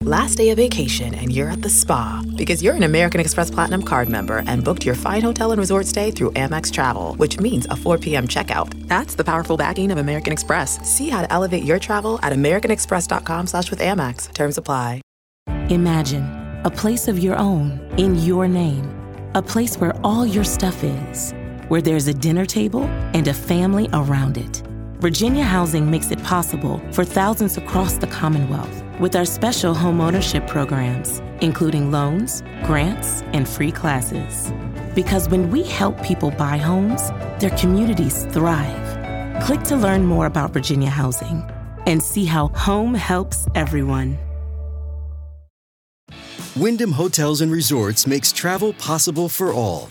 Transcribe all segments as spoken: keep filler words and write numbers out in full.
Last day of vacation and you're at the spa because you're an American Express Platinum card member and booked your fine hotel and resort stay through Amex Travel, which means a four p.m. checkout. That's the powerful backing of American Express. See how to elevate your travel at americanexpress dot com slash with Amex. Terms apply. Imagine a place of your own in your name, a place where all your stuff is, where there's a dinner table and a family around it. Virginia Housing makes it possible for thousands across the Commonwealth with our special home ownership programs, including loans, grants, and free classes. Because when we help people buy homes, their communities thrive. Click to learn more about Virginia Housing and see how home helps everyone. Wyndham Hotels and Resorts makes travel possible for all.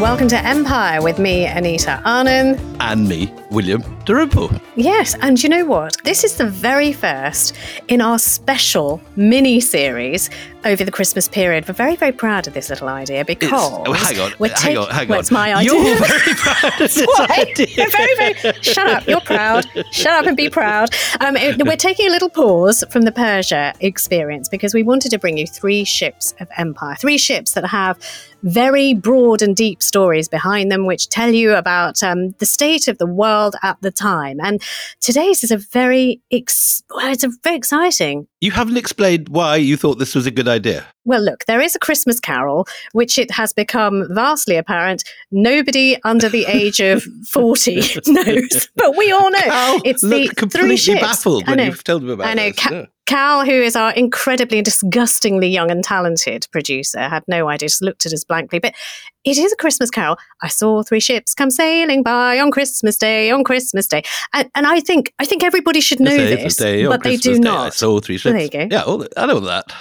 Welcome to Empire with me, Anita Anand. And me, William Dalrymple. Yes, and you know what? This is the very first in our special mini-series over the Christmas period. We're very, very proud of this little idea because... Oh, hang on, we're ta- hang on, hang on. Well, it's my idea. You're very proud of this idea. We're very, very... Shut up, you're proud. Shut up and be proud. Um, it, we're taking a little pause from the Persia experience because we wanted to bring you three ships of Empire, three ships that have very broad and deep stories behind them, which tell you about um, the state of the world at the time. And today's is a very, ex- well, it's a very exciting. You haven't explained why you thought this was a good idea. Well, look, there is a Christmas carol, which it has become vastly apparent nobody under the age of forty knows, but we all know. Cal it's the completely three ships. Baffled when you've told them about I know. This. Ca- yeah. Cal, who is our incredibly and disgustingly young and talented producer, had no idea, just looked at us blankly. But it is a Christmas carol. I saw three ships come sailing by on Christmas Day, on Christmas Day. And, and I think I think everybody should know this, day, but Christmas they do Day, not. I saw three ships. Well, there you go. Yeah, all the, I know that.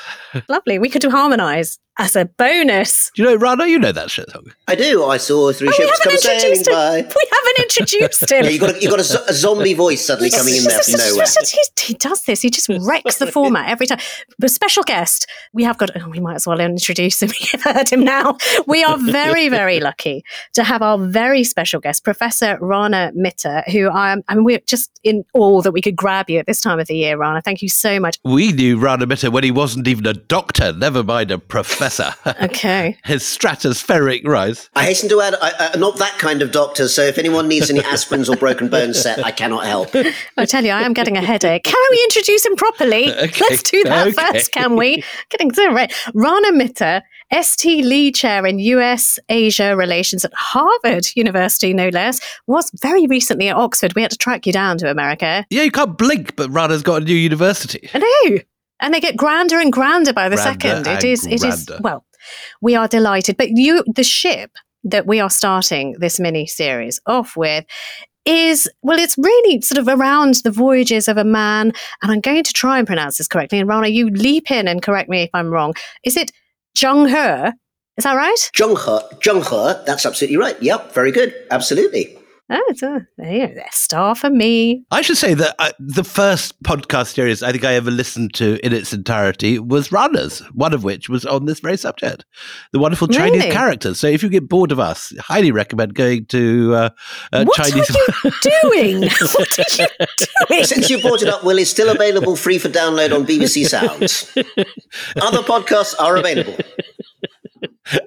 Lovely. We could harmonise as a bonus. Do you know, Rana, you know that shit song. I do. I saw three oh, ships come sailing by. We haven't introduced him. Yeah, you got a, you got a, a zombie voice suddenly coming in there from nowhere. He, he does this. He just wrecks the format every time. But special guest, we have got. Oh, we might as well introduce him. You've heard him now. We are very, very lucky to have our very special guest, Professor Rana Mitter, who I am. I mean, we're just in awe that we could grab you at this time of the year, Rana. Thank you so much. We knew Rana Mitter when he wasn't even a doctor. Never mind a professor. Okay. His stratospheric rise. I hasten to add, I, I'm not that kind of doctor, so if anyone needs any aspirins or broken bones set, I cannot help. I tell you, I am getting a headache. Can we introduce him properly? Okay. Let's do that okay. first, can we? Getting so right. Rana Mitter, S T Lee Chair in U S-Asia Relations at Harvard University, no less, was very recently at Oxford. We had to track you down to America. Yeah, you can't blink, but Rana's got a new university. I know. And they get grander and grander by the grander second. It is, grander. it is, well, we are delighted. But you, the ship that we are starting this mini-series off with is, well, it's really sort of around the voyages of a man, and I'm going to try and pronounce this correctly. And Rana, you leap in and correct me if I'm wrong. Is it Zheng He? Is that right? Zheng He, Zheng He, that's absolutely right. Yep, very good. Absolutely. Oh, it's a, a star for me. I should say that I, the first podcast series I think I ever listened to in its entirety was Runners, one of which was on this very subject, the wonderful Chinese really? Characters. So if you get bored of us, I highly recommend going to uh, uh, what Chinese... What are you doing? What are you doing? Since you brought it up, Will, it's still available free for download on B B C Sounds. Other podcasts are available.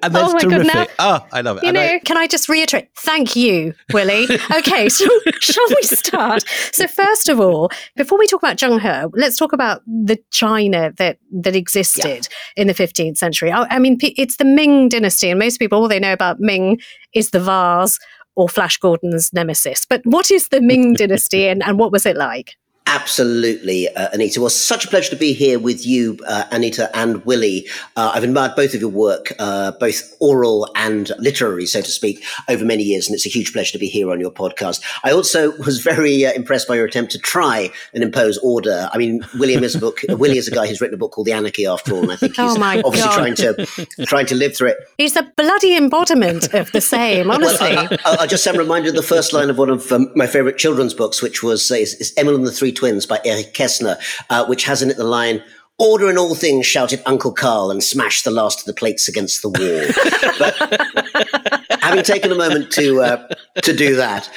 And that's oh my terrific. God, now, oh, I love it. You know, I, can I just reiterate? Thank you, Willie. Okay, so shall we start? So first of all, before we talk about Zheng He, let's talk about the China that, that existed yeah. in the fifteenth century. I, I mean, it's the Ming Dynasty, and most people, all they know about Ming is the vase or Flash Gordon's nemesis. But what is the Ming Dynasty and, and what was it like? Absolutely, uh, Anita. Well, such a pleasure to be here with you, uh, Anita and Willie. Uh, I've admired both of your work, uh, both oral and literary, so to speak, over many years, and it's a huge pleasure to be here on your podcast. I also was very uh, impressed by your attempt to try and impose order. I mean, William is a book. Willie is a guy who's written a book called The Anarchy, after all, and I think he's oh obviously God. trying to trying to live through it. He's the bloody embodiment of the same, honestly. Well, I, I, I just am reminded of the first line of one of um, my favourite children's books, which was uh, is, is Emil and the Three Twins by Erich Kästner, uh, which has in it the line, "Order in all things," shouted Uncle Carl, and smashed the last of the plates against the wall. But having taken a moment to uh, to do that,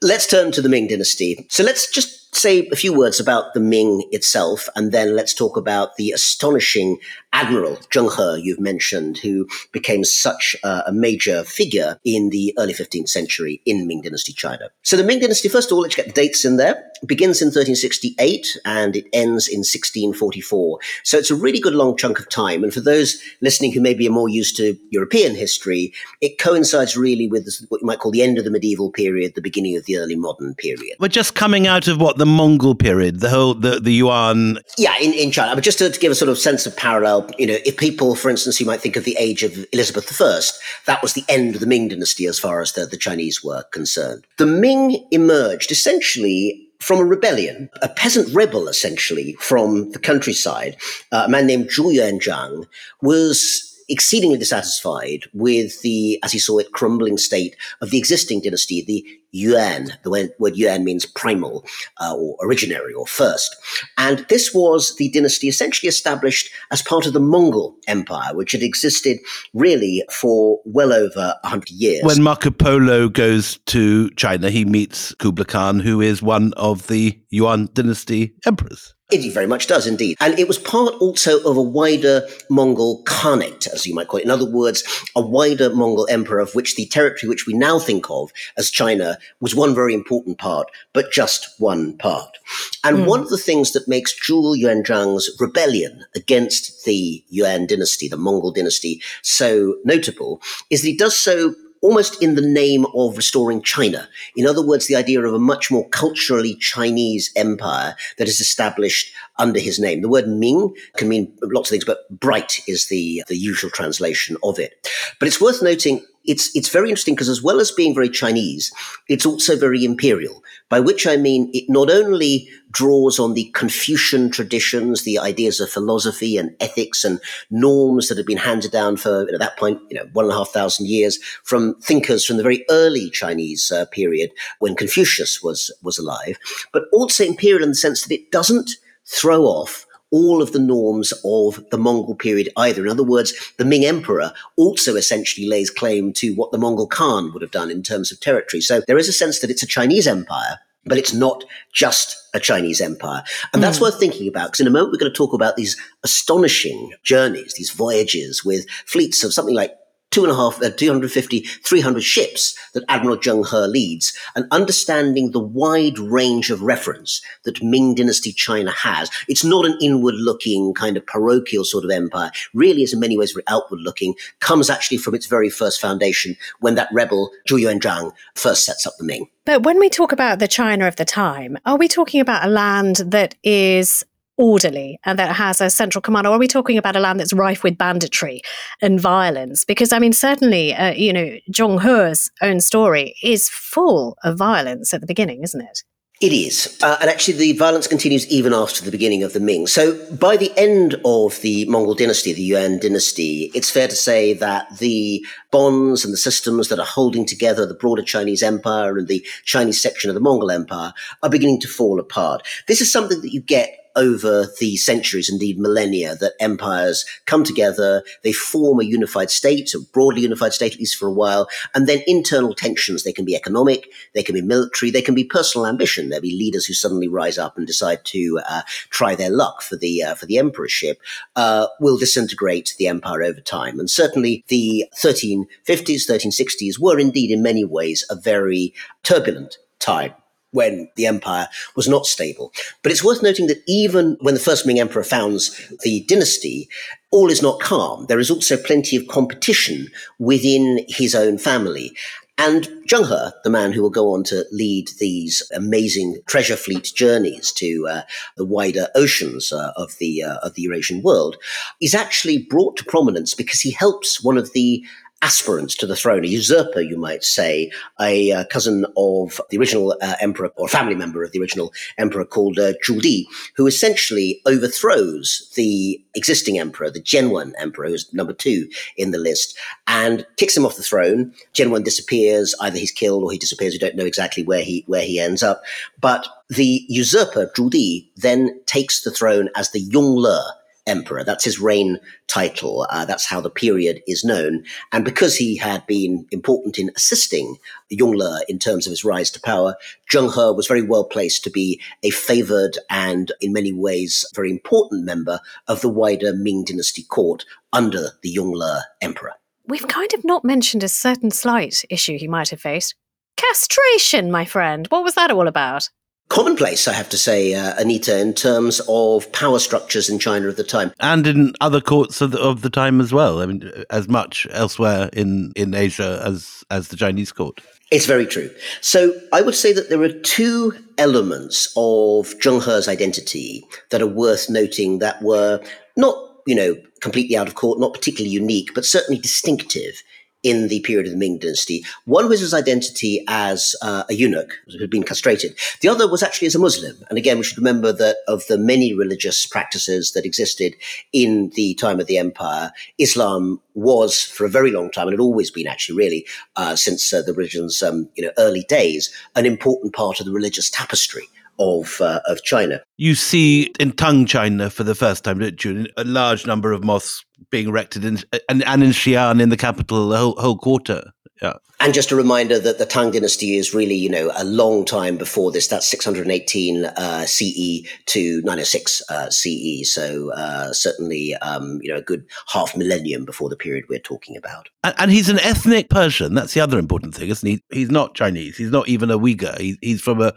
let's turn to the Ming Dynasty. So let's just say a few words about the Ming itself, and then let's talk about the astonishing Admiral Zheng He you've mentioned, who became such uh, a major figure in the early fifteenth century in Ming Dynasty China. So the Ming Dynasty, first of all, let's get the dates in there. It begins in thirteen sixty-eight and it ends in sixteen forty-four. So it's a really good long chunk of time. And for those listening who maybe are more used to European history, it coincides really with what you might call the end of the medieval period, the beginning of the early modern period. We're just coming out of what, the Mongol period, the whole, the, the Yuan. Yeah, in, in China. But just to, to give a sort of sense of parallel, you know, if people, for instance, you might think of the age of Elizabeth the First, that was the end of the Ming Dynasty as far as the, the Chinese were concerned. The Ming emerged essentially from a rebellion, a peasant rebel, essentially, from the countryside. Uh, a man named Zhu Yuan Zhang was exceedingly dissatisfied with the, as he saw it, crumbling state of the existing dynasty, the Yuan. The word Yuan means primal uh, or originary or first. And this was the dynasty essentially established as part of the Mongol Empire, which had existed really for well over one hundred years. When Marco Polo goes to China, he meets Kublai Khan, who is one of the Yuan dynasty emperors. It very much does indeed. And it was part also of a wider Mongol Khanate, as you might call it. In other words, a wider Mongol empire of which the territory which we now think of as China was one very important part, but just one part. And mm. one of the things that makes Zhu Yuan Zhang's rebellion against the Yuan dynasty, the Mongol dynasty, so notable is that he does so almost in the name of restoring China. In other words, the idea of a much more culturally Chinese empire that is established under his name. The word Ming can mean lots of things, but bright is the, the usual translation of it. But it's worth noting, it's, it's very interesting because as well as being very Chinese, it's also very imperial, by which I mean it not only draws on the Confucian traditions, the ideas of philosophy and ethics and norms that have been handed down for, at that point, you know, one and a half thousand years from thinkers from the very early Chinese uh, period when Confucius was, was alive, but also imperial in the sense that it doesn't throw off all of the norms of the Mongol period either. In other words, the Ming Emperor also essentially lays claim to what the Mongol Khan would have done in terms of territory. So there is a sense that it's a Chinese empire, but it's not just a Chinese empire. And that's mm. worth thinking about, because in a moment we're going to talk about these astonishing journeys, these voyages with fleets of something like two and a half, uh, two hundred fifty, three hundred ships that Admiral Zheng He leads, and understanding the wide range of reference that Ming Dynasty China has. It's not an inward-looking kind of parochial sort of empire. Really is in many ways outward-looking, comes actually from its very first foundation when that rebel Zhu Yuan Zhang first sets up the Ming. But when we talk about the China of the time, are we talking about a land that is orderly and that has a central commander, or are we talking about a land that's rife with banditry and violence? Because, I mean, certainly, uh, you know, Zheng He's own story is full of violence at the beginning, isn't it? It is. Uh, and actually, the violence continues even after the beginning of the Ming. So by the end of the Mongol dynasty, the Yuan dynasty, it's fair to say that the bonds and the systems that are holding together the broader Chinese empire and the Chinese section of the Mongol empire are beginning to fall apart. This is something that you get over the centuries, indeed millennia, that empires come together, they form a unified state, a broadly unified state, at least for a while, and then internal tensions. They can be economic, they can be military, they can be personal ambition. There'll be leaders who suddenly rise up and decide to uh, try their luck for the uh, for the emperorship, uh, will disintegrate the empire over time. And certainly the thirteen fifties, thirteen sixties were indeed in many ways a very turbulent time when the empire was not stable. But it's worth noting that even when the first Ming emperor founds the dynasty, all is not calm. There is also plenty of competition within his own family. And Zheng He, the man who will go on to lead these amazing treasure fleet journeys to uh, the wider oceans uh, of the uh, of the Eurasian world, is actually brought to prominence because he helps one of the aspirants to the throne, a usurper, you might say, a uh, cousin of the original uh, emperor, or family member of the original emperor, called uh, Zhu Di, who essentially overthrows the existing emperor, the Jianwen emperor, who's number two in the list, and kicks him off the throne. Jianwen disappears; either he's killed or he disappears. We don't know exactly where he where he ends up. But the usurper Zhu Di then takes the throne as the Yongle emperor. That's his reign title. Uh, that's how the period is known. And because he had been important in assisting Yongle in terms of his rise to power, Zheng He was very well placed to be a favored and, in many ways, very important member of the wider Ming dynasty court under the Yongle emperor. We've kind of not mentioned a certain slight issue he might have faced. Castration, my friend. What was that all about? Commonplace, I have to say, uh, Anita, in terms of power structures in China at the time. And in other courts of the, of the time as well. I mean, as much elsewhere in, in Asia as, as the Chinese court. It's very true. So I would say that there are two elements of Zheng He's identity that are worth noting that were not, you know, completely out of court, not particularly unique, but certainly distinctive in the period of the Ming dynasty. One was his identity as uh, a eunuch who had been castrated. The other was actually as a Muslim. And again, we should remember that of the many religious practices that existed in the time of the empire, Islam was for a very long time, and had always been actually really, uh, since uh, the religion's um, you know, early days, an important part of the religious tapestry of uh, of China. You see in Tang China for the first time, don't you, a large number of mosques being erected in, and, and in Xi'an, in the capital, the whole, whole quarter. Yeah. And just a reminder that the Tang dynasty is really, you know, a long time before this. That's six hundred eighteen uh, C E to nine oh six uh, C E. So uh, certainly, um, you know, a good half millennium before the period we're talking about. And, and he's an ethnic Persian. That's the other important thing, isn't he? He's not Chinese. He's not even a Uyghur. He, he's from a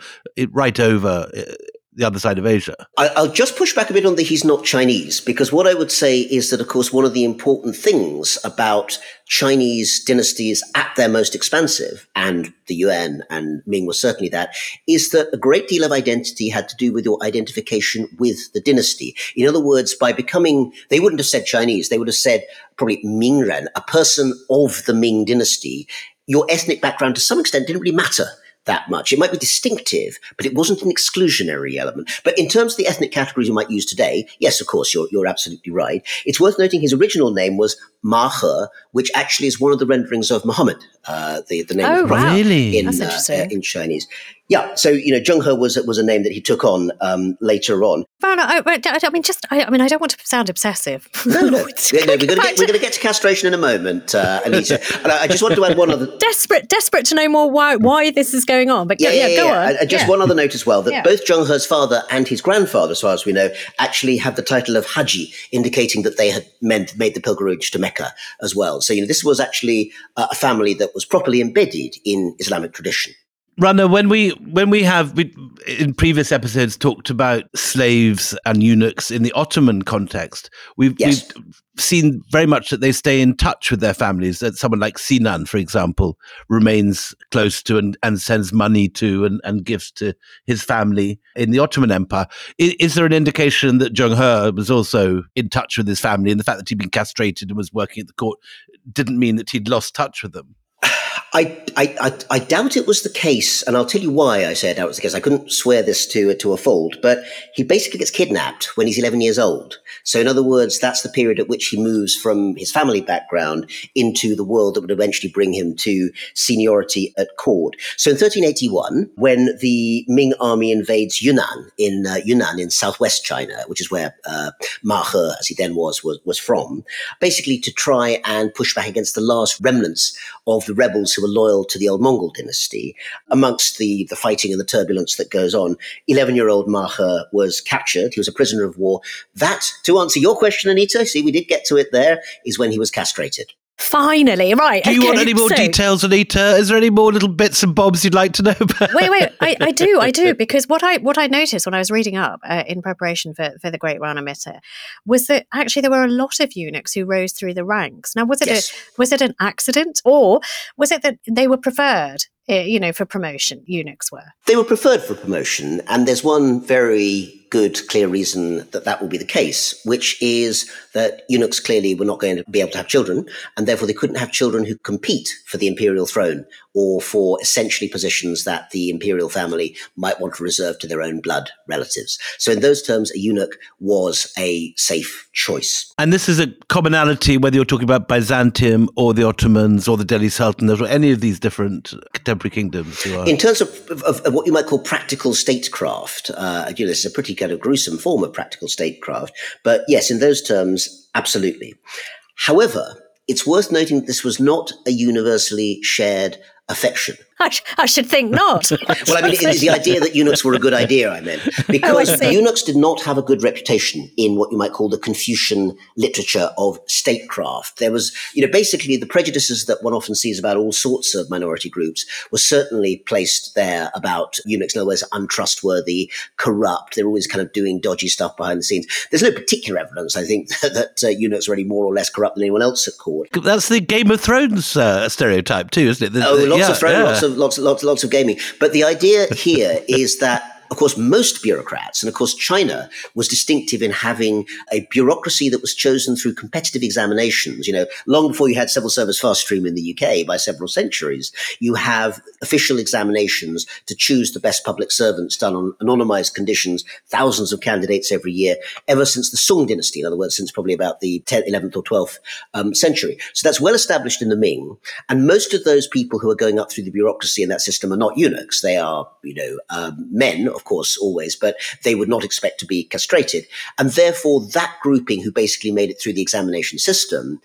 right over the other side of Asia. I, I'll just push back a bit on the he's not Chinese, because what I would say is that, of course, one of the important things about Chinese dynasties at their most expansive, and the Yuan and Ming was certainly that, is that a great deal of identity had to do with your identification with the dynasty. In other words, by becoming, they wouldn't have said Chinese, they would have said probably Mingren, a person of the Ming dynasty. Your ethnic background to some extent didn't really matter that much. It might be distinctive, but it wasn't an exclusionary element. But in terms of the ethnic categories you might use today, yes, of course, you're, you're absolutely right. It's worth noting his original name was Ma He, which actually is one of the renderings of Muhammad, uh, the, the name oh, of Muhammad really? in, uh, uh, in Chinese. Yeah, so, you know, Zheng He was, was a name that he took on um, later on. Rana, I, I mean, just, I, I mean, I don't want to sound obsessive. No, no, no we're going to get to castration in a moment, uh, Anita. And I, I just wanted to add one other... Desperate desperate to know more why why this is going on, but yeah, yeah, yeah, yeah go yeah. on. And just yeah. one other note as well, that yeah. both Zheng He's father and his grandfather, as far as we know, actually had the title of Haji, indicating that they had meant, made the pilgrimage to Mecca as well. So, you know, this was actually uh, a family that was properly embedded in Islamic tradition. Rana, when we when we have we, in previous episodes talked about slaves and eunuchs in the Ottoman context, we've, yes. we've seen very much that they stay in touch with their families. That someone like Sinan, for example, remains close to and, and sends money to and, and gifts to his family in the Ottoman Empire. Is, is there an indication that Zheng He was also in touch with his family, and the fact that he'd been castrated and was working at the court didn't mean that he'd lost touch with them? I, I, I, I doubt it was the case, and I'll tell you why I say I doubt it was the case. I couldn't swear this to, to a fold, but he basically gets kidnapped when he's eleven years old. So in other words, that's the period at which he moves from his family background into the world that would eventually bring him to seniority at court. So in thirteen eighty-one, when the Ming army invades Yunnan, in uh, Yunnan in southwest China, which is where uh, Ma He, as he then was, was, was from, basically to try and push back against the last remnants of the rebels who were loyal to the old Mongol dynasty. Amongst the, the fighting and the turbulence that goes on, eleven-year-old Ma He was captured. He was a prisoner of war. That, to answer your question, Anita, see, we did get to it there, is when he was castrated. Finally, right. Do you okay, want any more so, details, Anita? Is there any more little bits and bobs you'd like to know about? Wait, wait, I, I do, I do, because what I what I noticed when I was reading up uh, in preparation for, for the great Rana Mitter was that actually there were a lot of eunuchs who rose through the ranks. Now, was it yes. a, was it an accident, or was it that they were preferred? You know, for promotion, eunuchs were. They were preferred for promotion, and there's one very good, clear reason that that will be the case, which is that eunuchs clearly were not going to be able to have children, and therefore they couldn't have children who compete for the imperial throne or for essentially positions that the imperial family might want to reserve to their own blood relatives. So in those terms, a eunuch was a safe choice. And this is a commonality, whether you're talking about Byzantium or the Ottomans or the Delhi Sultanate or any of these different contemporary kingdoms. Who are... In terms of, of, of what you might call practical statecraft, uh, you know, this is a pretty kind of gruesome form of practical statecraft, but yes, in those terms, absolutely. However, it's worth noting that this was not a universally shared affection. I, sh- I should think not. Well, I mean, it is the idea that eunuchs were a good idea, I meant. Because oh, I eunuchs did not have a good reputation in what you might call the Confucian literature of statecraft. There was, you know, basically the prejudices that one often sees about all sorts of minority groups were certainly placed there about eunuchs. In other words, untrustworthy, corrupt. They're always kind of doing dodgy stuff behind the scenes. There's no particular evidence, I think, that uh, eunuchs were any more or less corrupt than anyone else at court. That's the Game of Thrones uh, stereotype too, isn't it? The, oh, the, lots yeah, of Thrones, yeah. lots Of, lots, lots, lots of gaming. But the idea here is that, of course, most bureaucrats, and of course, China was distinctive in having a bureaucracy that was chosen through competitive examinations. You know, long before you had civil service fast stream in the U K by several centuries, you have official examinations to choose the best public servants done on anonymized conditions, thousands of candidates every year, ever since the Song dynasty, in other words, since probably about the tenth, eleventh or twelfth um, century. So that's well established in the Ming. And most of those people who are going up through the bureaucracy in that system are not eunuchs. They are, you know, um, men, of course, always, but they would not expect to be castrated. And therefore, that grouping who basically made it through the examination system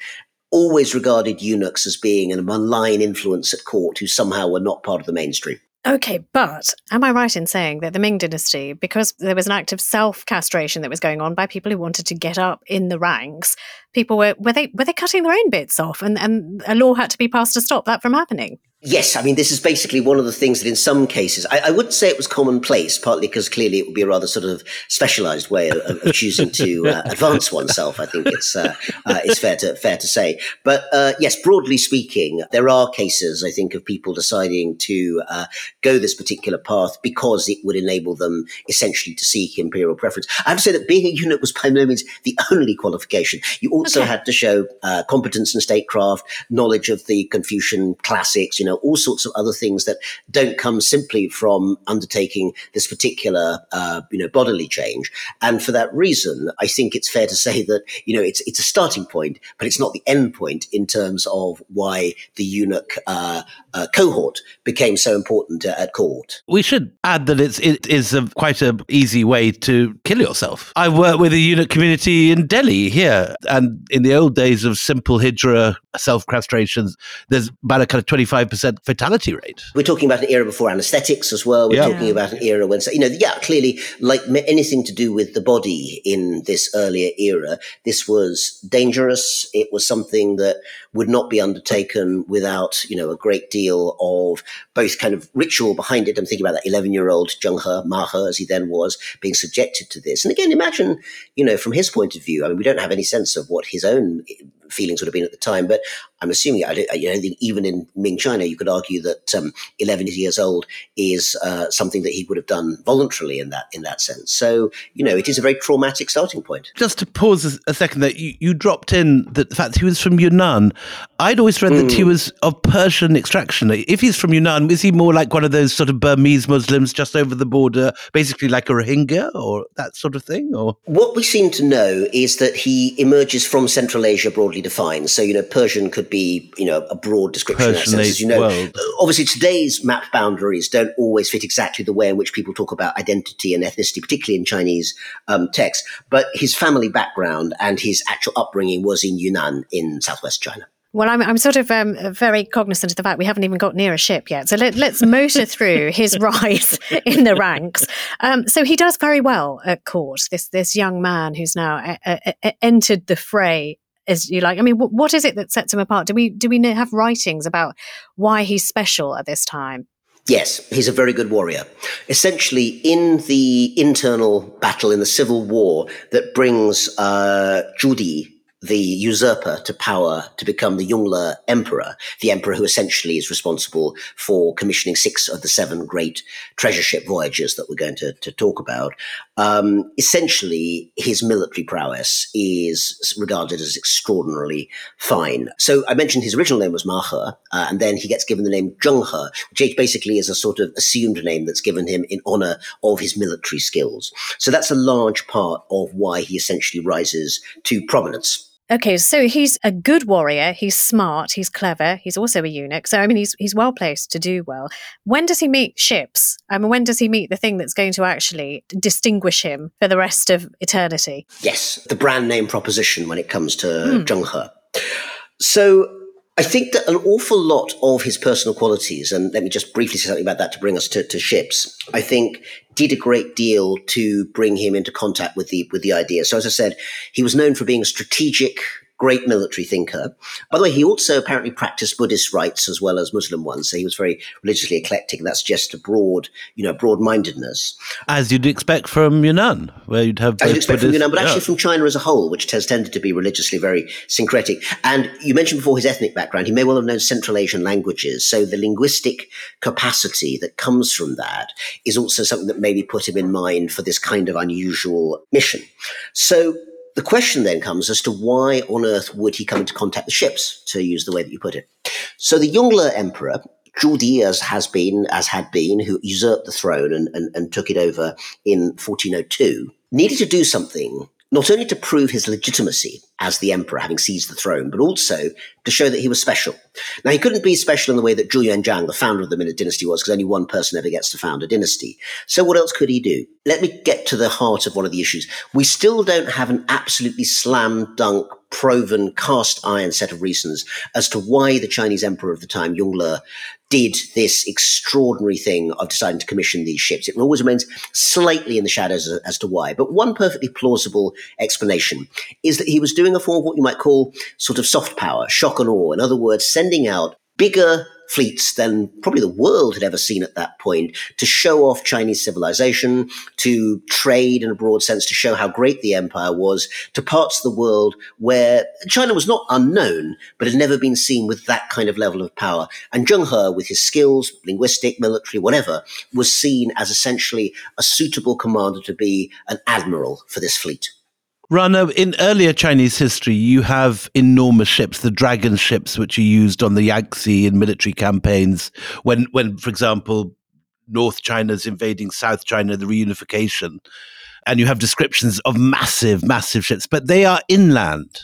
always regarded eunuchs as being a malign influence at court who somehow were not part of the mainstream. Okay, but am I right in saying that the Ming dynasty, because there was an act of self-castration that was going on by people who wanted to get up in the ranks, people were were they were they cutting their own bits off, and, and a law had to be passed to stop that from happening? Yes, I mean, this is basically one of the things that in some cases, I, I wouldn't say it was commonplace, partly because clearly it would be a rather sort of specialised way of, of choosing to uh, advance oneself, I think it's uh, uh, it's fair to fair to say. But uh, yes, broadly speaking, there are cases, I think, of people deciding to uh, go this particular path because it would enable them essentially to seek imperial preference. I have to say that being a eunuch was by no means the only qualification. You also okay. had to show uh, competence in statecraft, knowledge of the Confucian classics, you know, all sorts of other things that don't come simply from undertaking this particular, uh, you know, bodily change. And for that reason, I think it's fair to say that, you know, it's it's a starting point, but it's not the end point in terms of why the eunuch uh, uh, cohort became so important uh, at court. We should add that it's, it is a, quite an easy way to kill yourself. I work with a eunuch community in Delhi here, and in the old days of simple hijra, self-castrations, there's about a kind of twenty-five percent fatality rate. We're talking about an era before anesthetics as well. We're yeah. talking about an era when, you know, yeah, clearly, like anything to do with the body in this earlier era, this was dangerous. It was something that would not be undertaken without, you know, a great deal of both kind of ritual behind it. I'm thinking about that eleven-year-old Zheng He, Ma He, as he then was, being subjected to this. And again, imagine, you know, from his point of view, I mean, we don't have any sense of what his own feelings would have been at the time, but I'm assuming, I don't, you know, even in Ming China, you could argue that um, eleven years old is uh, something that he would have done voluntarily in that in that sense. So, you know, it is a very traumatic starting point. Just to pause a second there, you, you dropped in that the fact he was from Yunnan. I'd always read mm. that he was of Persian extraction. If he's from Yunnan, is he more like one of those sort of Burmese Muslims just over the border, basically like a Rohingya or that sort of thing? Or what we seem to know is that he emerges from Central Asia, broadly defined. So, you know, Persian could be, you know, a broad description. Persian in that sense, as you know, world. Obviously today's map boundaries don't always fit exactly the way in which people talk about identity and ethnicity, particularly in Chinese um, texts. But his family background and his actual upbringing was in Yunnan in southwest China. Well, I'm I'm sort of um, very cognizant of the fact we haven't even got near a ship yet. So let, let's motor through his rise in the ranks. Um, so he does very well at court, this this young man who's now a, a, a entered the fray, as you like. I mean, w- what is it that sets him apart? Do we do we have writings about why he's special at this time? Yes, he's a very good warrior. Essentially, in the internal battle, in the civil war that brings uh, Zhu Di, the usurper, to power to become the Yongle emperor, the emperor who essentially is responsible for commissioning six of the seven great treasure ship voyages that we're going to, to talk about. Um, essentially, his military prowess is regarded as extraordinarily fine. So I mentioned his original name was Ma He, uh, and then he gets given the name Zheng He, which basically is a sort of assumed name that's given him in honor of his military skills. So that's a large part of why he essentially rises to prominence. Okay, so he's a good warrior, he's smart, he's clever, he's also a eunuch. So, I mean, he's he's well-placed to do well. When does he meet ships? I mean, when does he meet the thing that's going to actually distinguish him for the rest of eternity? Yes, the brand name proposition when it comes to mm. Zheng He. So I think that an awful lot of his personal qualities, and let me just briefly say something about that to bring us to, to ships, I think did a great deal to bring him into contact with the with the idea. So as I said, he was known for being a strategic, great military thinker. By the way, he also apparently practiced Buddhist rites as well as Muslim ones. So he was very religiously eclectic. That's just a broad, you know, broad-mindedness. As you'd expect from Yunnan, where you'd have... As you'd expect Buddhist, from Yunnan, but yeah. actually from China as a whole, which has tended to be religiously very syncretic. And you mentioned before his ethnic background, he may well have known Central Asian languages. So the linguistic capacity that comes from that is also something that maybe put him in mind for this kind of unusual mission. So the question then comes as to why on earth would he come into contact with ships, to use the way that you put it. So the Yongle emperor, Zhu Di, as has been, as had been, who usurped the throne and, and, and took it over in fourteen oh two, needed to do something not only to prove his legitimacy as the emperor, having seized the throne, but also to show that he was special. Now, he couldn't be special in the way that Zhu Yuan Zhang, the founder of the Ming Dynasty, was, because only one person ever gets to found a dynasty. So what else could he do? Let me get to the heart of one of the issues. We still don't have an absolutely slam-dunk, proven, cast-iron set of reasons as to why the Chinese emperor of the time, Yongle, did this extraordinary thing of deciding to commission these ships. It always remains slightly in the shadows as, as to why. But one perfectly plausible explanation is that he was doing a form of what you might call sort of soft power, shock and awe. In other words, sending out bigger fleets than probably the world had ever seen at that point to show off Chinese civilization, to trade in a broad sense, to show how great the empire was, to parts of the world where China was not unknown, but had never been seen with that kind of level of power. And Zheng He, with his skills, linguistic, military, whatever, was seen as essentially a suitable commander to be an admiral for this fleet. Rana, in earlier Chinese history, you have enormous ships, the dragon ships, which are used on the Yangtze in military campaigns. When, when, for example, North China is invading South China, the reunification, and you have descriptions of massive, massive ships, but they are inland.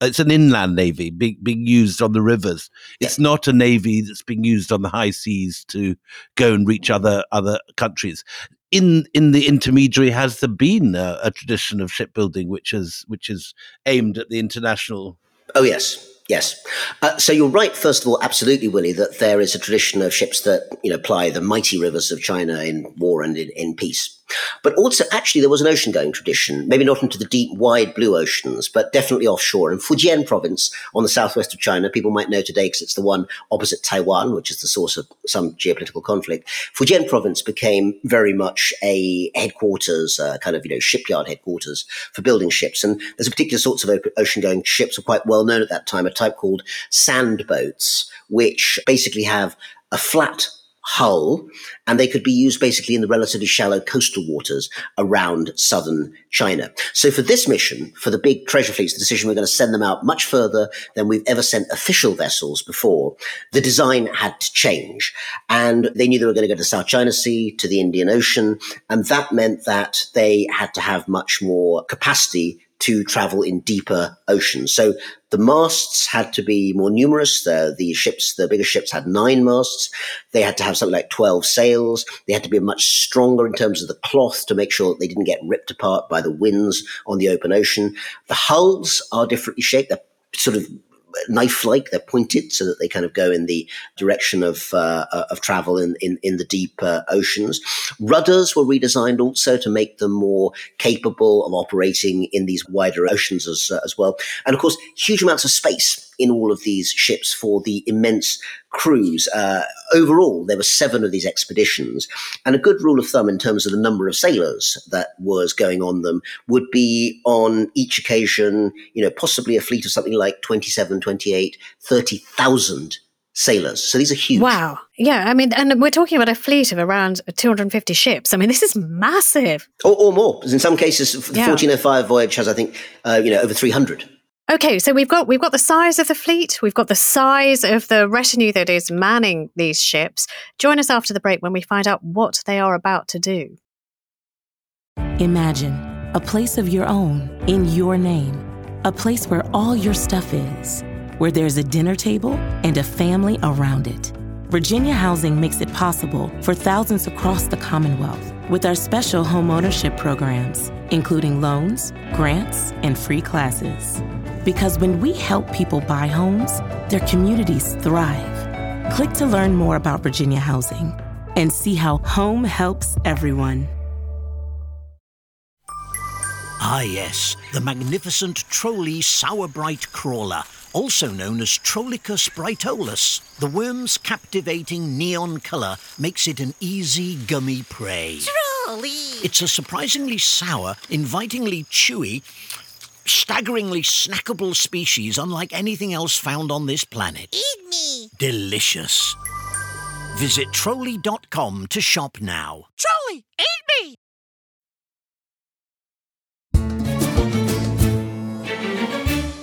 It's an inland navy being, being used on the rivers. It's yeah. not a navy that's being used on the high seas to go and reach other other countries. In in the intermediary, has there been a, a tradition of shipbuilding which is which is aimed at the international? Oh yes, yes. Uh, so you're right. First of all, absolutely, Willie, that there is a tradition of ships that, you know, ply the mighty rivers of China in war and in, in peace. But also, actually, there was an ocean-going tradition, maybe not into the deep, wide blue oceans, but definitely offshore. In Fujian province on the southwest of China, people might know today because it's the one opposite Taiwan, which is the source of some geopolitical conflict. Fujian province became very much a headquarters, uh, kind of, you know, shipyard headquarters for building ships. And there's a particular sorts of ocean-going ships were quite well known at that time, a type called sand boats, which basically have a flat hull, and they could be used basically in the relatively shallow coastal waters around southern China. So for this mission, for the big treasure fleets, the decision we're going to send them out much further than we've ever sent official vessels before, the design had to change. And they knew they were going to go to the South China Sea, to the Indian Ocean, and that meant that they had to have much more capacity to travel in deeper oceans. So the masts had to be more numerous. The, the ships, the bigger ships had nine masts. They had to have something like twelve sails. They had to be much stronger in terms of the cloth to make sure that they didn't get ripped apart by the winds on the open ocean. The hulls are differently shaped. They're sort of knife-like. They're pointed so that they kind of go in the direction of uh, of travel in, in, in the deep uh, oceans. Rudders were redesigned also to make them more capable of operating in these wider oceans as, uh, as well. And of course, huge amounts of space in all of these ships for the immense crews. Uh, overall, there were seven of these expeditions, and a good rule of thumb in terms of the number of sailors that was going on them would be on each occasion, you know, possibly a fleet of something like twenty-seven, twenty-eight, thirty thousand sailors. So these are huge. Wow. Yeah. I mean, and we're talking about a fleet of around two hundred fifty ships. I mean, this is massive. Or, or more. In some cases, the yeah. fourteen oh five voyage has, I think, uh, you know, over three hundred. Okay, so we've got we've got the size of the fleet, we've got the size of the retinue that is manning these ships. Join us after the break when we find out what they are about to do. Imagine a place of your own, in your name, a place where all your stuff is, where there's a dinner table and a family around it. Virginia Housing makes it possible for thousands across the Commonwealth with our special home ownership programs, including loans, grants, and free classes. Because when we help people buy homes, their communities thrive. Click to learn more about Virginia Housing and see how home helps everyone. Ah yes, the magnificent Trolley Sourbright Crawler, also known as Trollicus brightolus. The worm's captivating neon colour makes it an easy gummy prey. Trolley! It's a surprisingly sour, invitingly chewy, staggeringly snackable species unlike anything else found on this planet. Eat me! Delicious. Visit trolley dot com to shop now. Trolley, eat me!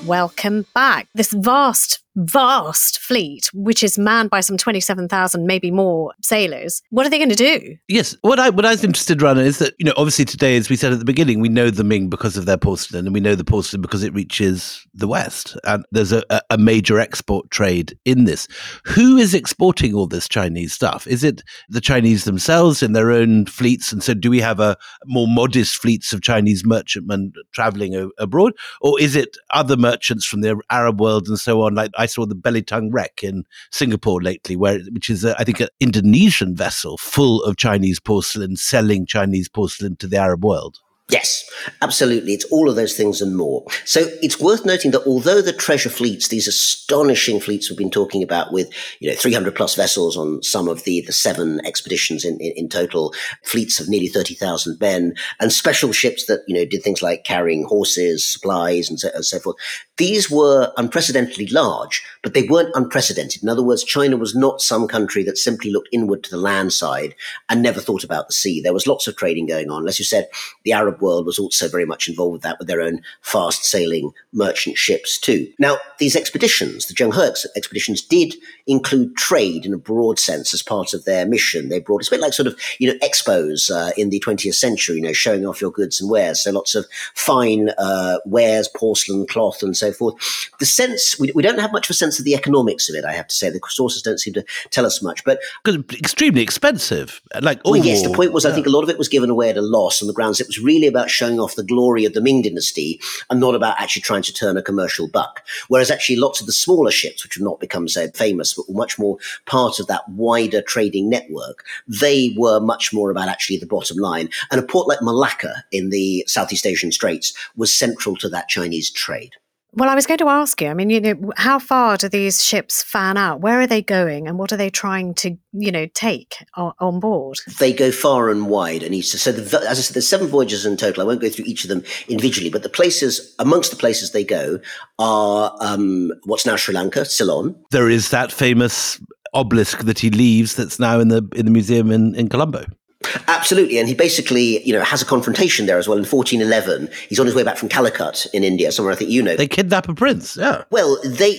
Welcome back. This vast, vast fleet, which is manned by some twenty-seven thousand, maybe more, sailors. What are they going to do? Yes. What, I, what I was interested, Rana, is that, you know, obviously today, as we said at the beginning, we know the Ming because of their porcelain, and we know the porcelain because it reaches the West. And there's a, a major export trade in this. Who is exporting all this Chinese stuff? Is it the Chinese themselves in their own fleets? And so do we have a more modest fleets of Chinese merchantmen traveling o- abroad? Or is it other merchants from the Arab world and so on? Like I saw the Belitung wreck in Singapore lately, where which is, a, I think, an Indonesian vessel full of Chinese porcelain, selling Chinese porcelain to the Arab world. Yes, absolutely. It's all of those things and more. So it's worth noting that although the treasure fleets, these astonishing fleets we've been talking about with, you know, three hundred plus vessels on some of the, the seven expeditions in, in, in total, fleets of nearly thirty thousand men and special ships that, you know, did things like carrying horses, supplies and so, and so forth. These were unprecedentedly large, but they weren't unprecedented. In other words, China was not some country that simply looked inward to the land side and never thought about the sea. There was lots of trading going on. As you said, the Arab world was also very much involved with that, with their own fast sailing merchant ships too. Now, these expeditions, the Zheng He expeditions, did include trade in a broad sense as part of their mission. They brought, it's a bit like sort of, you know, expos uh, in the twentieth century, you know, showing off your goods and wares. So lots of fine uh, wares, porcelain, cloth, and so forth. The sense, we, we don't have much of a sense of the economics of it, I have to say. The sources don't seem to tell us much, but because it's extremely expensive. Like, oh, well, yes, the point was, yeah. I think a lot of it was given away at a loss on the grounds it was really about showing off the glory of the Ming Dynasty and not about actually trying to turn a commercial buck. Whereas actually lots of the smaller ships, which have not become so famous, but were much more part of that wider trading network, they were much more about actually the bottom line. And a port like Malacca in the Southeast Asian Straits was central to that Chinese trade. Well, I was going to ask you, I mean, you know, how far do these ships fan out? Where are they going and what are they trying to, you know, take on, on board? They go far and wide. And each, so the, as I said, there's seven voyages in total. I won't go through each of them individually, but the places, amongst the places they go are um, what's now Sri Lanka, Ceylon. There is that famous obelisk that he leaves that's now in the in the museum in, in Colombo. Absolutely. And he basically, you know, has a confrontation there as well. In fourteen eleven, he's on his way back from Calicut in India, somewhere I think you know. They kidnap a prince, yeah. Well, they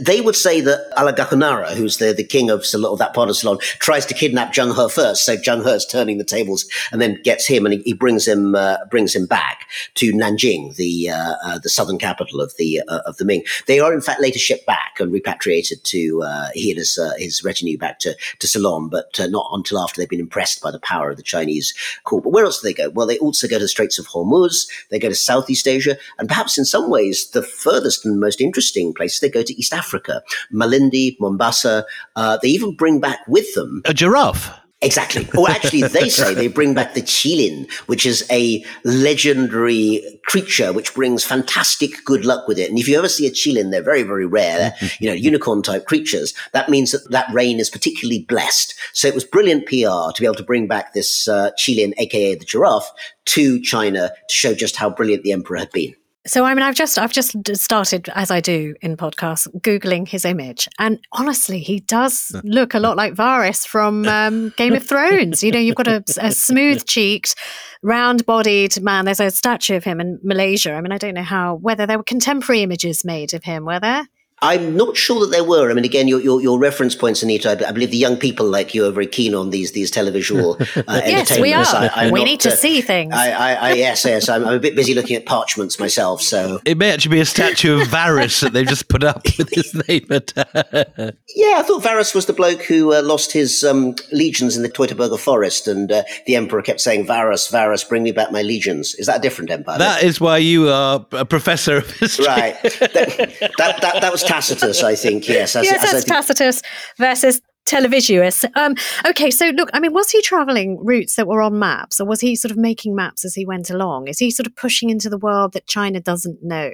they would say that Alagakunara, who's the, the king of, of that part of Ceylon, tries to kidnap Zheng He first. So Zheng He is turning the tables and then gets him and he, he brings him uh, brings him back to Nanjing, the uh, uh, the southern capital of the uh, of the Ming. They are in fact later shipped back and repatriated to uh, he and his, uh, his retinue back to, to Ceylon, but uh, not until after they've been impressed by the power of the Chinese court. But where else do they go? Well, they also go to the Straits of Hormuz, they go to Southeast Asia, and perhaps in some ways the furthest and most interesting places, they go to East Africa, Malindi, Mombasa. Uh, they even bring back with them a giraffe. Exactly. Or actually, they say they bring back the Chilin, which is a legendary creature which brings fantastic good luck with it. And if you ever see a Chilin, they're very, very rare. They're, you know, unicorn-type creatures. That means that that rain is particularly blessed. So it was brilliant P R to be able to bring back this uh, Chilin, a k a the giraffe, to China to show just how brilliant the emperor had been. So, I mean, I've just I've just started, as I do in podcasts, Googling his image. And honestly, he does look a lot like Varys from um, Game of Thrones. You know, you've got a, a smooth-cheeked, round-bodied man. There's a statue of him in Malaysia. I mean, I don't know how, whether there were contemporary images made of him, were there? I'm not sure that there were. I mean, again, your your, your reference points, Anita, I, b- I believe the young people like you are very keen on these these televisual uh, yes, entertainments. Yes, we are. I, we not, need to uh, see things. I, I, I, yes, yes. I'm, I'm a bit busy looking at parchments myself. So it may actually be a statue of Varys that they've just put up with his name. At, uh... Yeah, I thought Varys was the bloke who uh, lost his um, legions in the Teutoburger forest, and uh, the emperor kept saying, Varys, Varys, bring me back my legions. Is that a different empire? That is why you are a professor of history. Right. That, that, that, that was Tacitus, I think, yes. As, yes, as that's Tacitus versus Televisuous. Um, okay, so look, I mean, was he travelling routes that were on maps, or was he sort of making maps as he went along? Is he sort of pushing into the world that China doesn't know?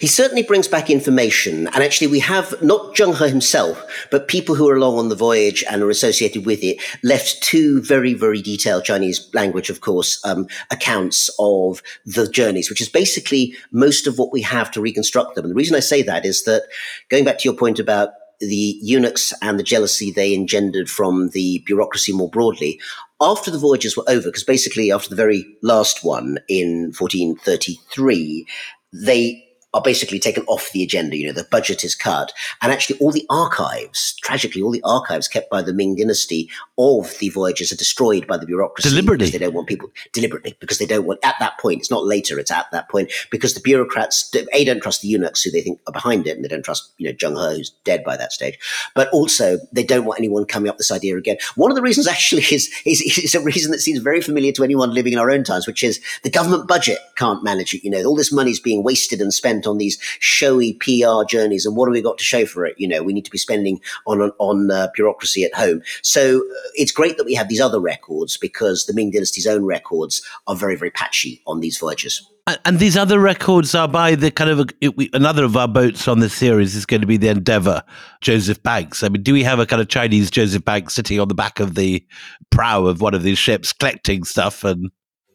He certainly brings back information, and actually we have, not Zheng He himself, but people who are along on the voyage and are associated with it, left two very, very detailed Chinese language, of course, um, accounts of the journeys, which is basically most of what we have to reconstruct them. And the reason I say that is that, going back to your point about the eunuchs and the jealousy they engendered from the bureaucracy more broadly, after the voyages were over, because basically after the very last one in fourteen thirty-three, they are basically taken off the agenda. You know, the budget is cut. And actually all the archives, tragically, all the archives kept by the Ming Dynasty of the voyages are destroyed by the bureaucracy. Deliberately. They don't want people, deliberately, because they don't want, at that point, it's not later, it's at that point, because the bureaucrats, A, don't trust the eunuchs who they think are behind it, and they don't trust, you know, Zheng He, who's dead by that stage. But also, they don't want anyone coming up this idea again. One of the reasons actually is, is, is a reason that seems very familiar to anyone living in our own times, which is the government budget can't manage it. You know, all this money's being wasted and spent on these showy P R journeys, and what do we got to show for it? You know, we need to be spending on on, on uh, bureaucracy at home. So uh, it's great that we have these other records, because the Ming Dynasty's own records are very, very patchy on these voyages. And, and these other records are by the kind of, it, we, another of our boats on this series is going to be the Endeavour, Joseph Banks. I mean, do we have a kind of Chinese Joseph Banks sitting on the back of the prow of one of these ships collecting stuff and...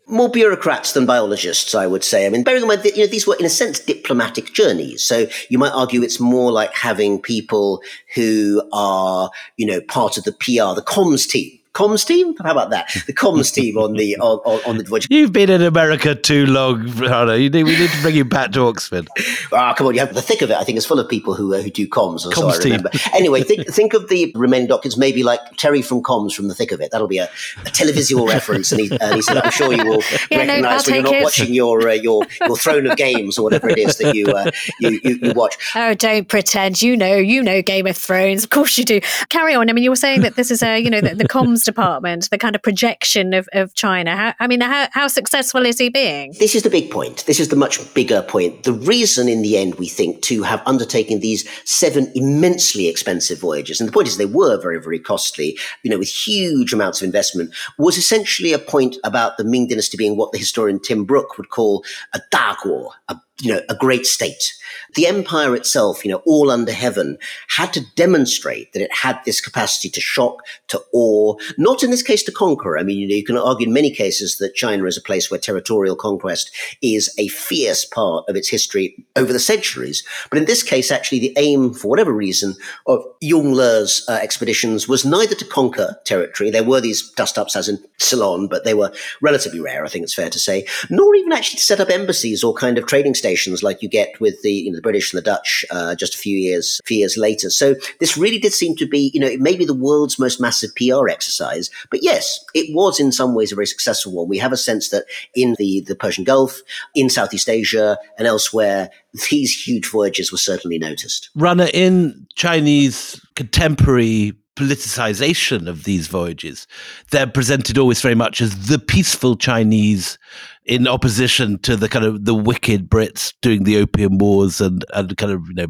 More bureaucrats than biologists, I would say. I mean, bearing in mind that, you know, these were, in a sense, diplomatic journeys. So you might argue it's more like having people who are, you know, part of the P R, the comms team. Comms team? How about that? The comms team on the on, on the voyage. You've been in America too long, Rana. You need, we need to bring you back to Oxford. Ah, oh, come on! You have the thick of it. I think it's full of people who uh, who do comms. Or comms so I remember. Team. Anyway, think think of the Remain documents, maybe like Terry from Comms from the Thick of It. That'll be a, a televisual reference. And he, uh, he said, "I'm sure you will yeah, recognise no, when you're not it. watching your uh, your your Throne of Games or whatever it is that you, uh, you you you watch." Oh, don't pretend. You know, you know Game of Thrones. Of course you do. Carry on. I mean, you were saying that this is a you know the, the comms department, the kind of projection of, of China. How, I mean, how, how successful is he being? This is the big point. This is the much bigger point. The reason in the end, we think, to have undertaken these seven immensely expensive voyages, and the point is they were very, very costly, you know, with huge amounts of investment, was essentially a point about the Ming Dynasty being what the historian Tim Brook would call a daguo, a you know, a great state. The empire itself, you know, all under heaven, had to demonstrate that it had this capacity to shock, to awe, not in this case to conquer. I mean, you know, you can argue in many cases that China is a place where territorial conquest is a fierce part of its history over the centuries. But in this case, actually, the aim, for whatever reason, of Yongle's uh, expeditions was neither to conquer territory. There were these dust-ups as in Ceylon, but they were relatively rare, I think it's fair to say, nor even actually to set up embassies or kind of trading stations like you get with the, you know, the British and the Dutch uh, just a few years, few years later. So this really did seem to be, you know, it may be the world's most massive P R exercise, but yes, it was in some ways a very successful one. We have a sense that in the, the Persian Gulf, in Southeast Asia and elsewhere, these huge voyages were certainly noticed. Rana, in Chinese contemporary politicization of these voyages, they're presented always very much as the peaceful Chinese in opposition to the kind of the wicked Brits doing the Opium Wars and, and kind of, you know,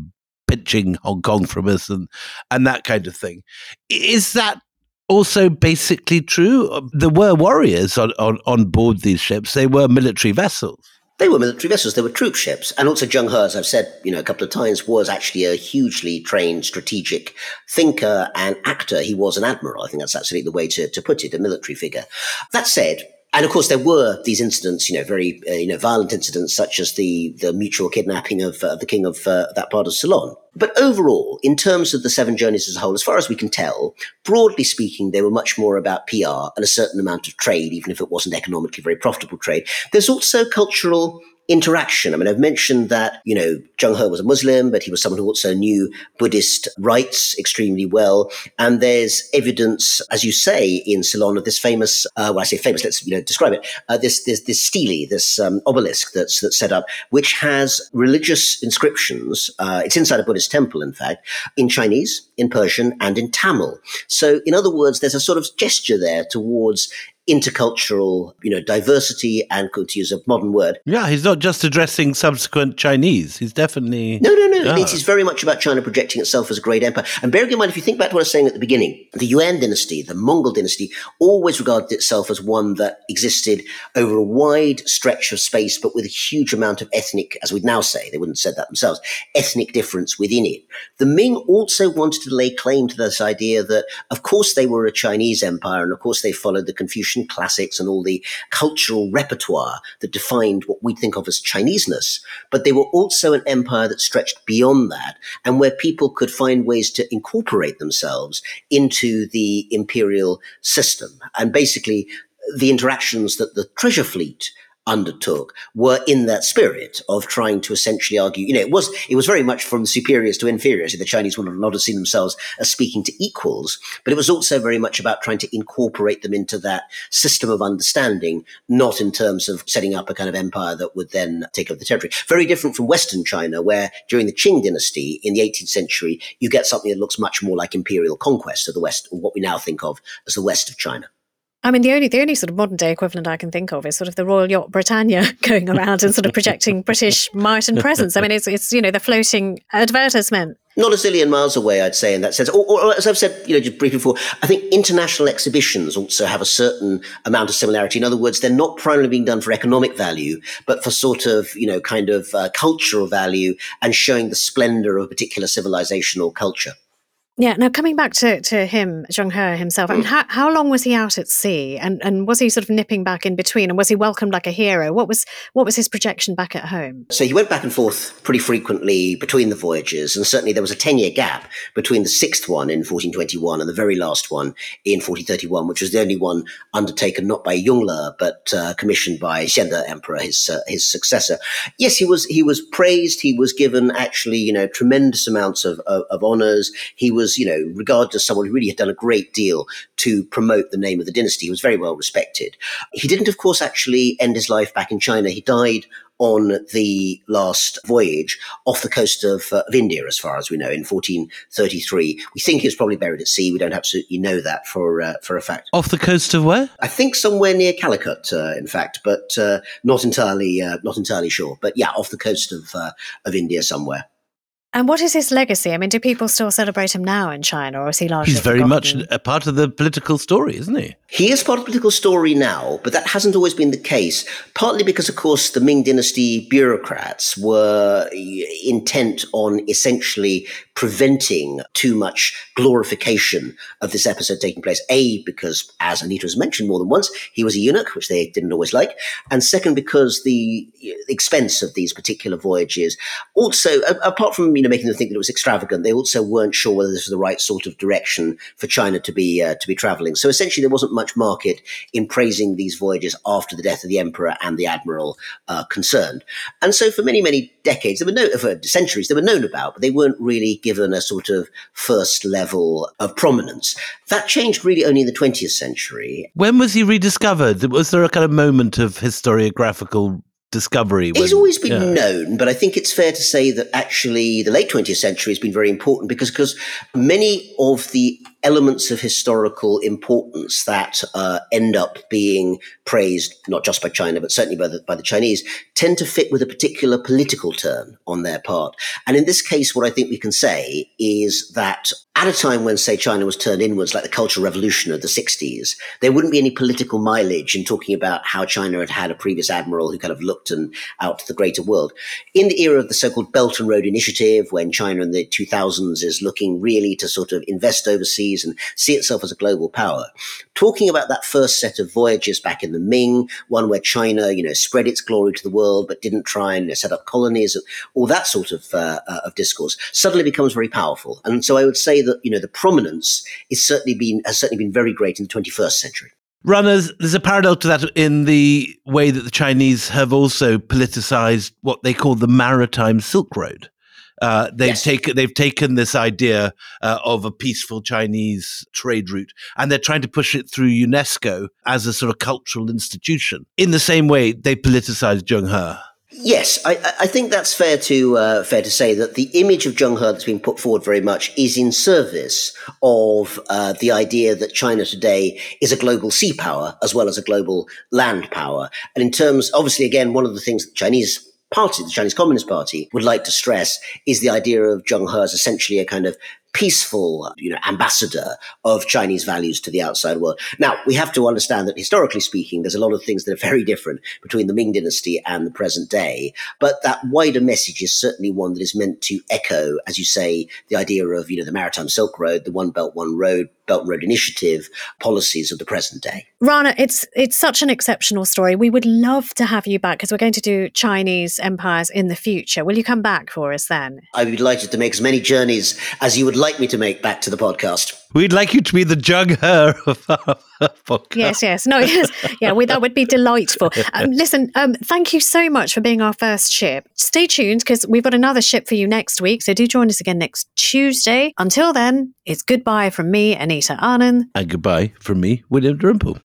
pinching Hong Kong from us and, and that kind of thing. Is that also basically true? There were warriors on, on, on board these ships. They were military vessels. They were military vessels, they were troop ships. And also Zheng He, as I've said, you know, a couple of times, was actually a hugely trained strategic thinker and actor. He was an admiral. I think that's absolutely the way to, to put it, a military figure. That said, and of course, there were these incidents, you know, very, uh, you know, violent incidents, such as the, the mutual kidnapping of uh, the king of uh, that part of Ceylon. But overall, in terms of the seven journeys as a whole, as far as we can tell, broadly speaking, they were much more about P R and a certain amount of trade, even if it wasn't economically very profitable trade. There's also cultural interaction. I mean, I've mentioned that, you know, Zheng He was a Muslim, but he was someone who also knew Buddhist rites extremely well. And there's evidence, as you say, in Ceylon of this famous, uh, well, I say famous, let's, you know, describe it, uh, this, this, this stele, this um, obelisk that's, that's set up, which has religious inscriptions. Uh, it's inside a Buddhist temple, in fact, in Chinese, in Persian, and in Tamil. So, in other words, there's a sort of gesture there towards intercultural, you know, diversity and, to use a modern word. Yeah, he's not just addressing subsequent Chinese. He's definitely... No, no, no. Oh. It is very much about China projecting itself as a great empire. And bearing in mind, if you think back to what I was saying at the beginning, the Yuan dynasty, the Mongol dynasty, always regarded itself as one that existed over a wide stretch of space, but with a huge amount of ethnic, as we'd now say, they wouldn't have said that themselves, ethnic difference within it. The Ming also wanted to lay claim to this idea that, of course, they were a Chinese empire, and of course, they followed the Confucian classics and all the cultural repertoire that defined what we think of as Chineseness, but they were also an empire that stretched beyond that and where people could find ways to incorporate themselves into the imperial system. And basically, the interactions that the treasure fleet undertook were in that spirit of trying to essentially argue, you know, it was it was very much from superiors to inferiors. The Chinese would not have seen themselves as speaking to equals, but it was also very much about trying to incorporate them into that system of understanding, not in terms of setting up a kind of empire that would then take over the territory. Very different from Western China, where during the Qing dynasty in the eighteenth century, you get something that looks much more like imperial conquest of the West, or what we now think of as the West of China. I mean, the only the only sort of modern day equivalent I can think of is sort of the Royal Yacht Britannia going around and sort of projecting British might and presence. I mean, it's, it's you know, the floating advertisement. Not a zillion miles away, I'd say, in that sense. Or, or as I've said, you know, just briefly before, I think international exhibitions also have a certain amount of similarity. In other words, they're not primarily being done for economic value, but for sort of, you know, kind of uh, cultural value and showing the splendor of a particular civilization or culture. Yeah. Now, coming back to, to him, Zheng He himself, I mean, how, how long was he out at sea, and, and was he sort of nipping back in between, and was he welcomed like a hero? What was what was his projection back at home? So he went back and forth pretty frequently between the voyages, and certainly there was a ten-year gap between the sixth one in fourteen twenty-one and the very last one in fourteen thirty-one, which was the only one undertaken not by Yongle but uh, commissioned by Xian, the emperor, his uh, his successor. Yes, he was he was praised. He was given actually, you know, tremendous amounts of of, of honors. He was Was, you know, regarded as someone who really had done a great deal to promote the name of the dynasty. He was very well respected. He didn't, of course, actually end his life back in China. He died on the last voyage off the coast of, uh, of India, as far as we know, in fourteen thirty-three. We think he was probably buried at sea. We don't absolutely know that for uh, for a fact. Off the coast of where? I think somewhere near Calicut, uh, in fact, but uh, not entirely uh, not entirely sure. But yeah, off the coast of uh, of India somewhere. And what is his legacy? I mean, do people still celebrate him now in China, or is he largely forgotten? He's very much a part of the political story, isn't he? He is part of the political story now, but that hasn't always been the case, partly because, of course, the Ming Dynasty bureaucrats were intent on essentially preventing too much glorification of this episode taking place. A, because, as Anita has mentioned more than once, he was a eunuch, which they didn't always like. And second, because the expense of these particular voyages also, apart from, you know, making them think that it was extravagant, they also weren't sure whether this was the right sort of direction for China to be, uh, to be traveling. So essentially, there wasn't much market in praising these voyages after the death of the emperor and the admiral uh, concerned. And so for many, many decades, there were no, for centuries, they were known about, but they weren't really given a sort of first level of prominence. That changed really only in the twentieth century. When was he rediscovered? Was there a kind of moment of historiographical discovery? When, it's always been yeah. known, but I think it's fair to say that actually the late twentieth century has been very important because, because many of the elements of historical importance that uh, end up being praised, not just by China, but certainly by the, by the Chinese, tend to fit with a particular political turn on their part. And in this case, what I think we can say is that at a time when, say, China was turned inwards, like the Cultural Revolution of the sixties, there wouldn't be any political mileage in talking about how China had had a previous admiral who kind of looked and out to the greater world. In the era of the so-called Belt and Road Initiative, when China in the two thousands is looking really to sort of invest overseas and see itself as a global power. Talking about that first set of voyages back in the Ming, one where China, you know, spread its glory to the world, but didn't try and you know, set up colonies, all that sort of uh, uh, of discourse suddenly becomes very powerful. And so I would say that you know the prominence is certainly been has certainly been very great in the twenty-first century. Runners, there's a parallel to that in the way that the Chinese have also politicized what they call the Maritime Silk Road. Uh, they've yes. taken they've taken this idea uh, of a peaceful Chinese trade route, and they're trying to push it through UNESCO as a sort of cultural institution. In the same way, they politicized Zheng He. Yes, I, I think that's fair to uh, fair to say that the image of Zheng He that's been put forward very much is in service of uh, the idea that China today is a global sea power as well as a global land power. And in terms, obviously, again, one of the things that Chinese Party, the Chinese Communist Party, would like to stress is the idea of Zheng He as essentially a kind of peaceful, you know, ambassador of Chinese values to the outside world. Now, we have to understand that historically speaking, there's a lot of things that are very different between the Ming Dynasty and the present day. But that wider message is certainly one that is meant to echo, as you say, the idea of, you know, the Maritime Silk Road, the One Belt, One Road, Belt and Road Initiative policies of the present day. Rana, it's it's such an exceptional story. We would love to have you back because we're going to do Chinese empires in the future. Will you come back for us then? I'd be delighted to make as many journeys as you would like like me to make back to the podcast. We'd like you to be the Zheng He of our podcast. Yes, yes. No, yes. Yeah, we, that would be delightful. Um, listen, um, thank you so much for being our first ship. Stay tuned because we've got another ship for you next week. So do join us again next Tuesday. Until then, it's goodbye from me, Anita Anand. And goodbye from me, William Dalrymple.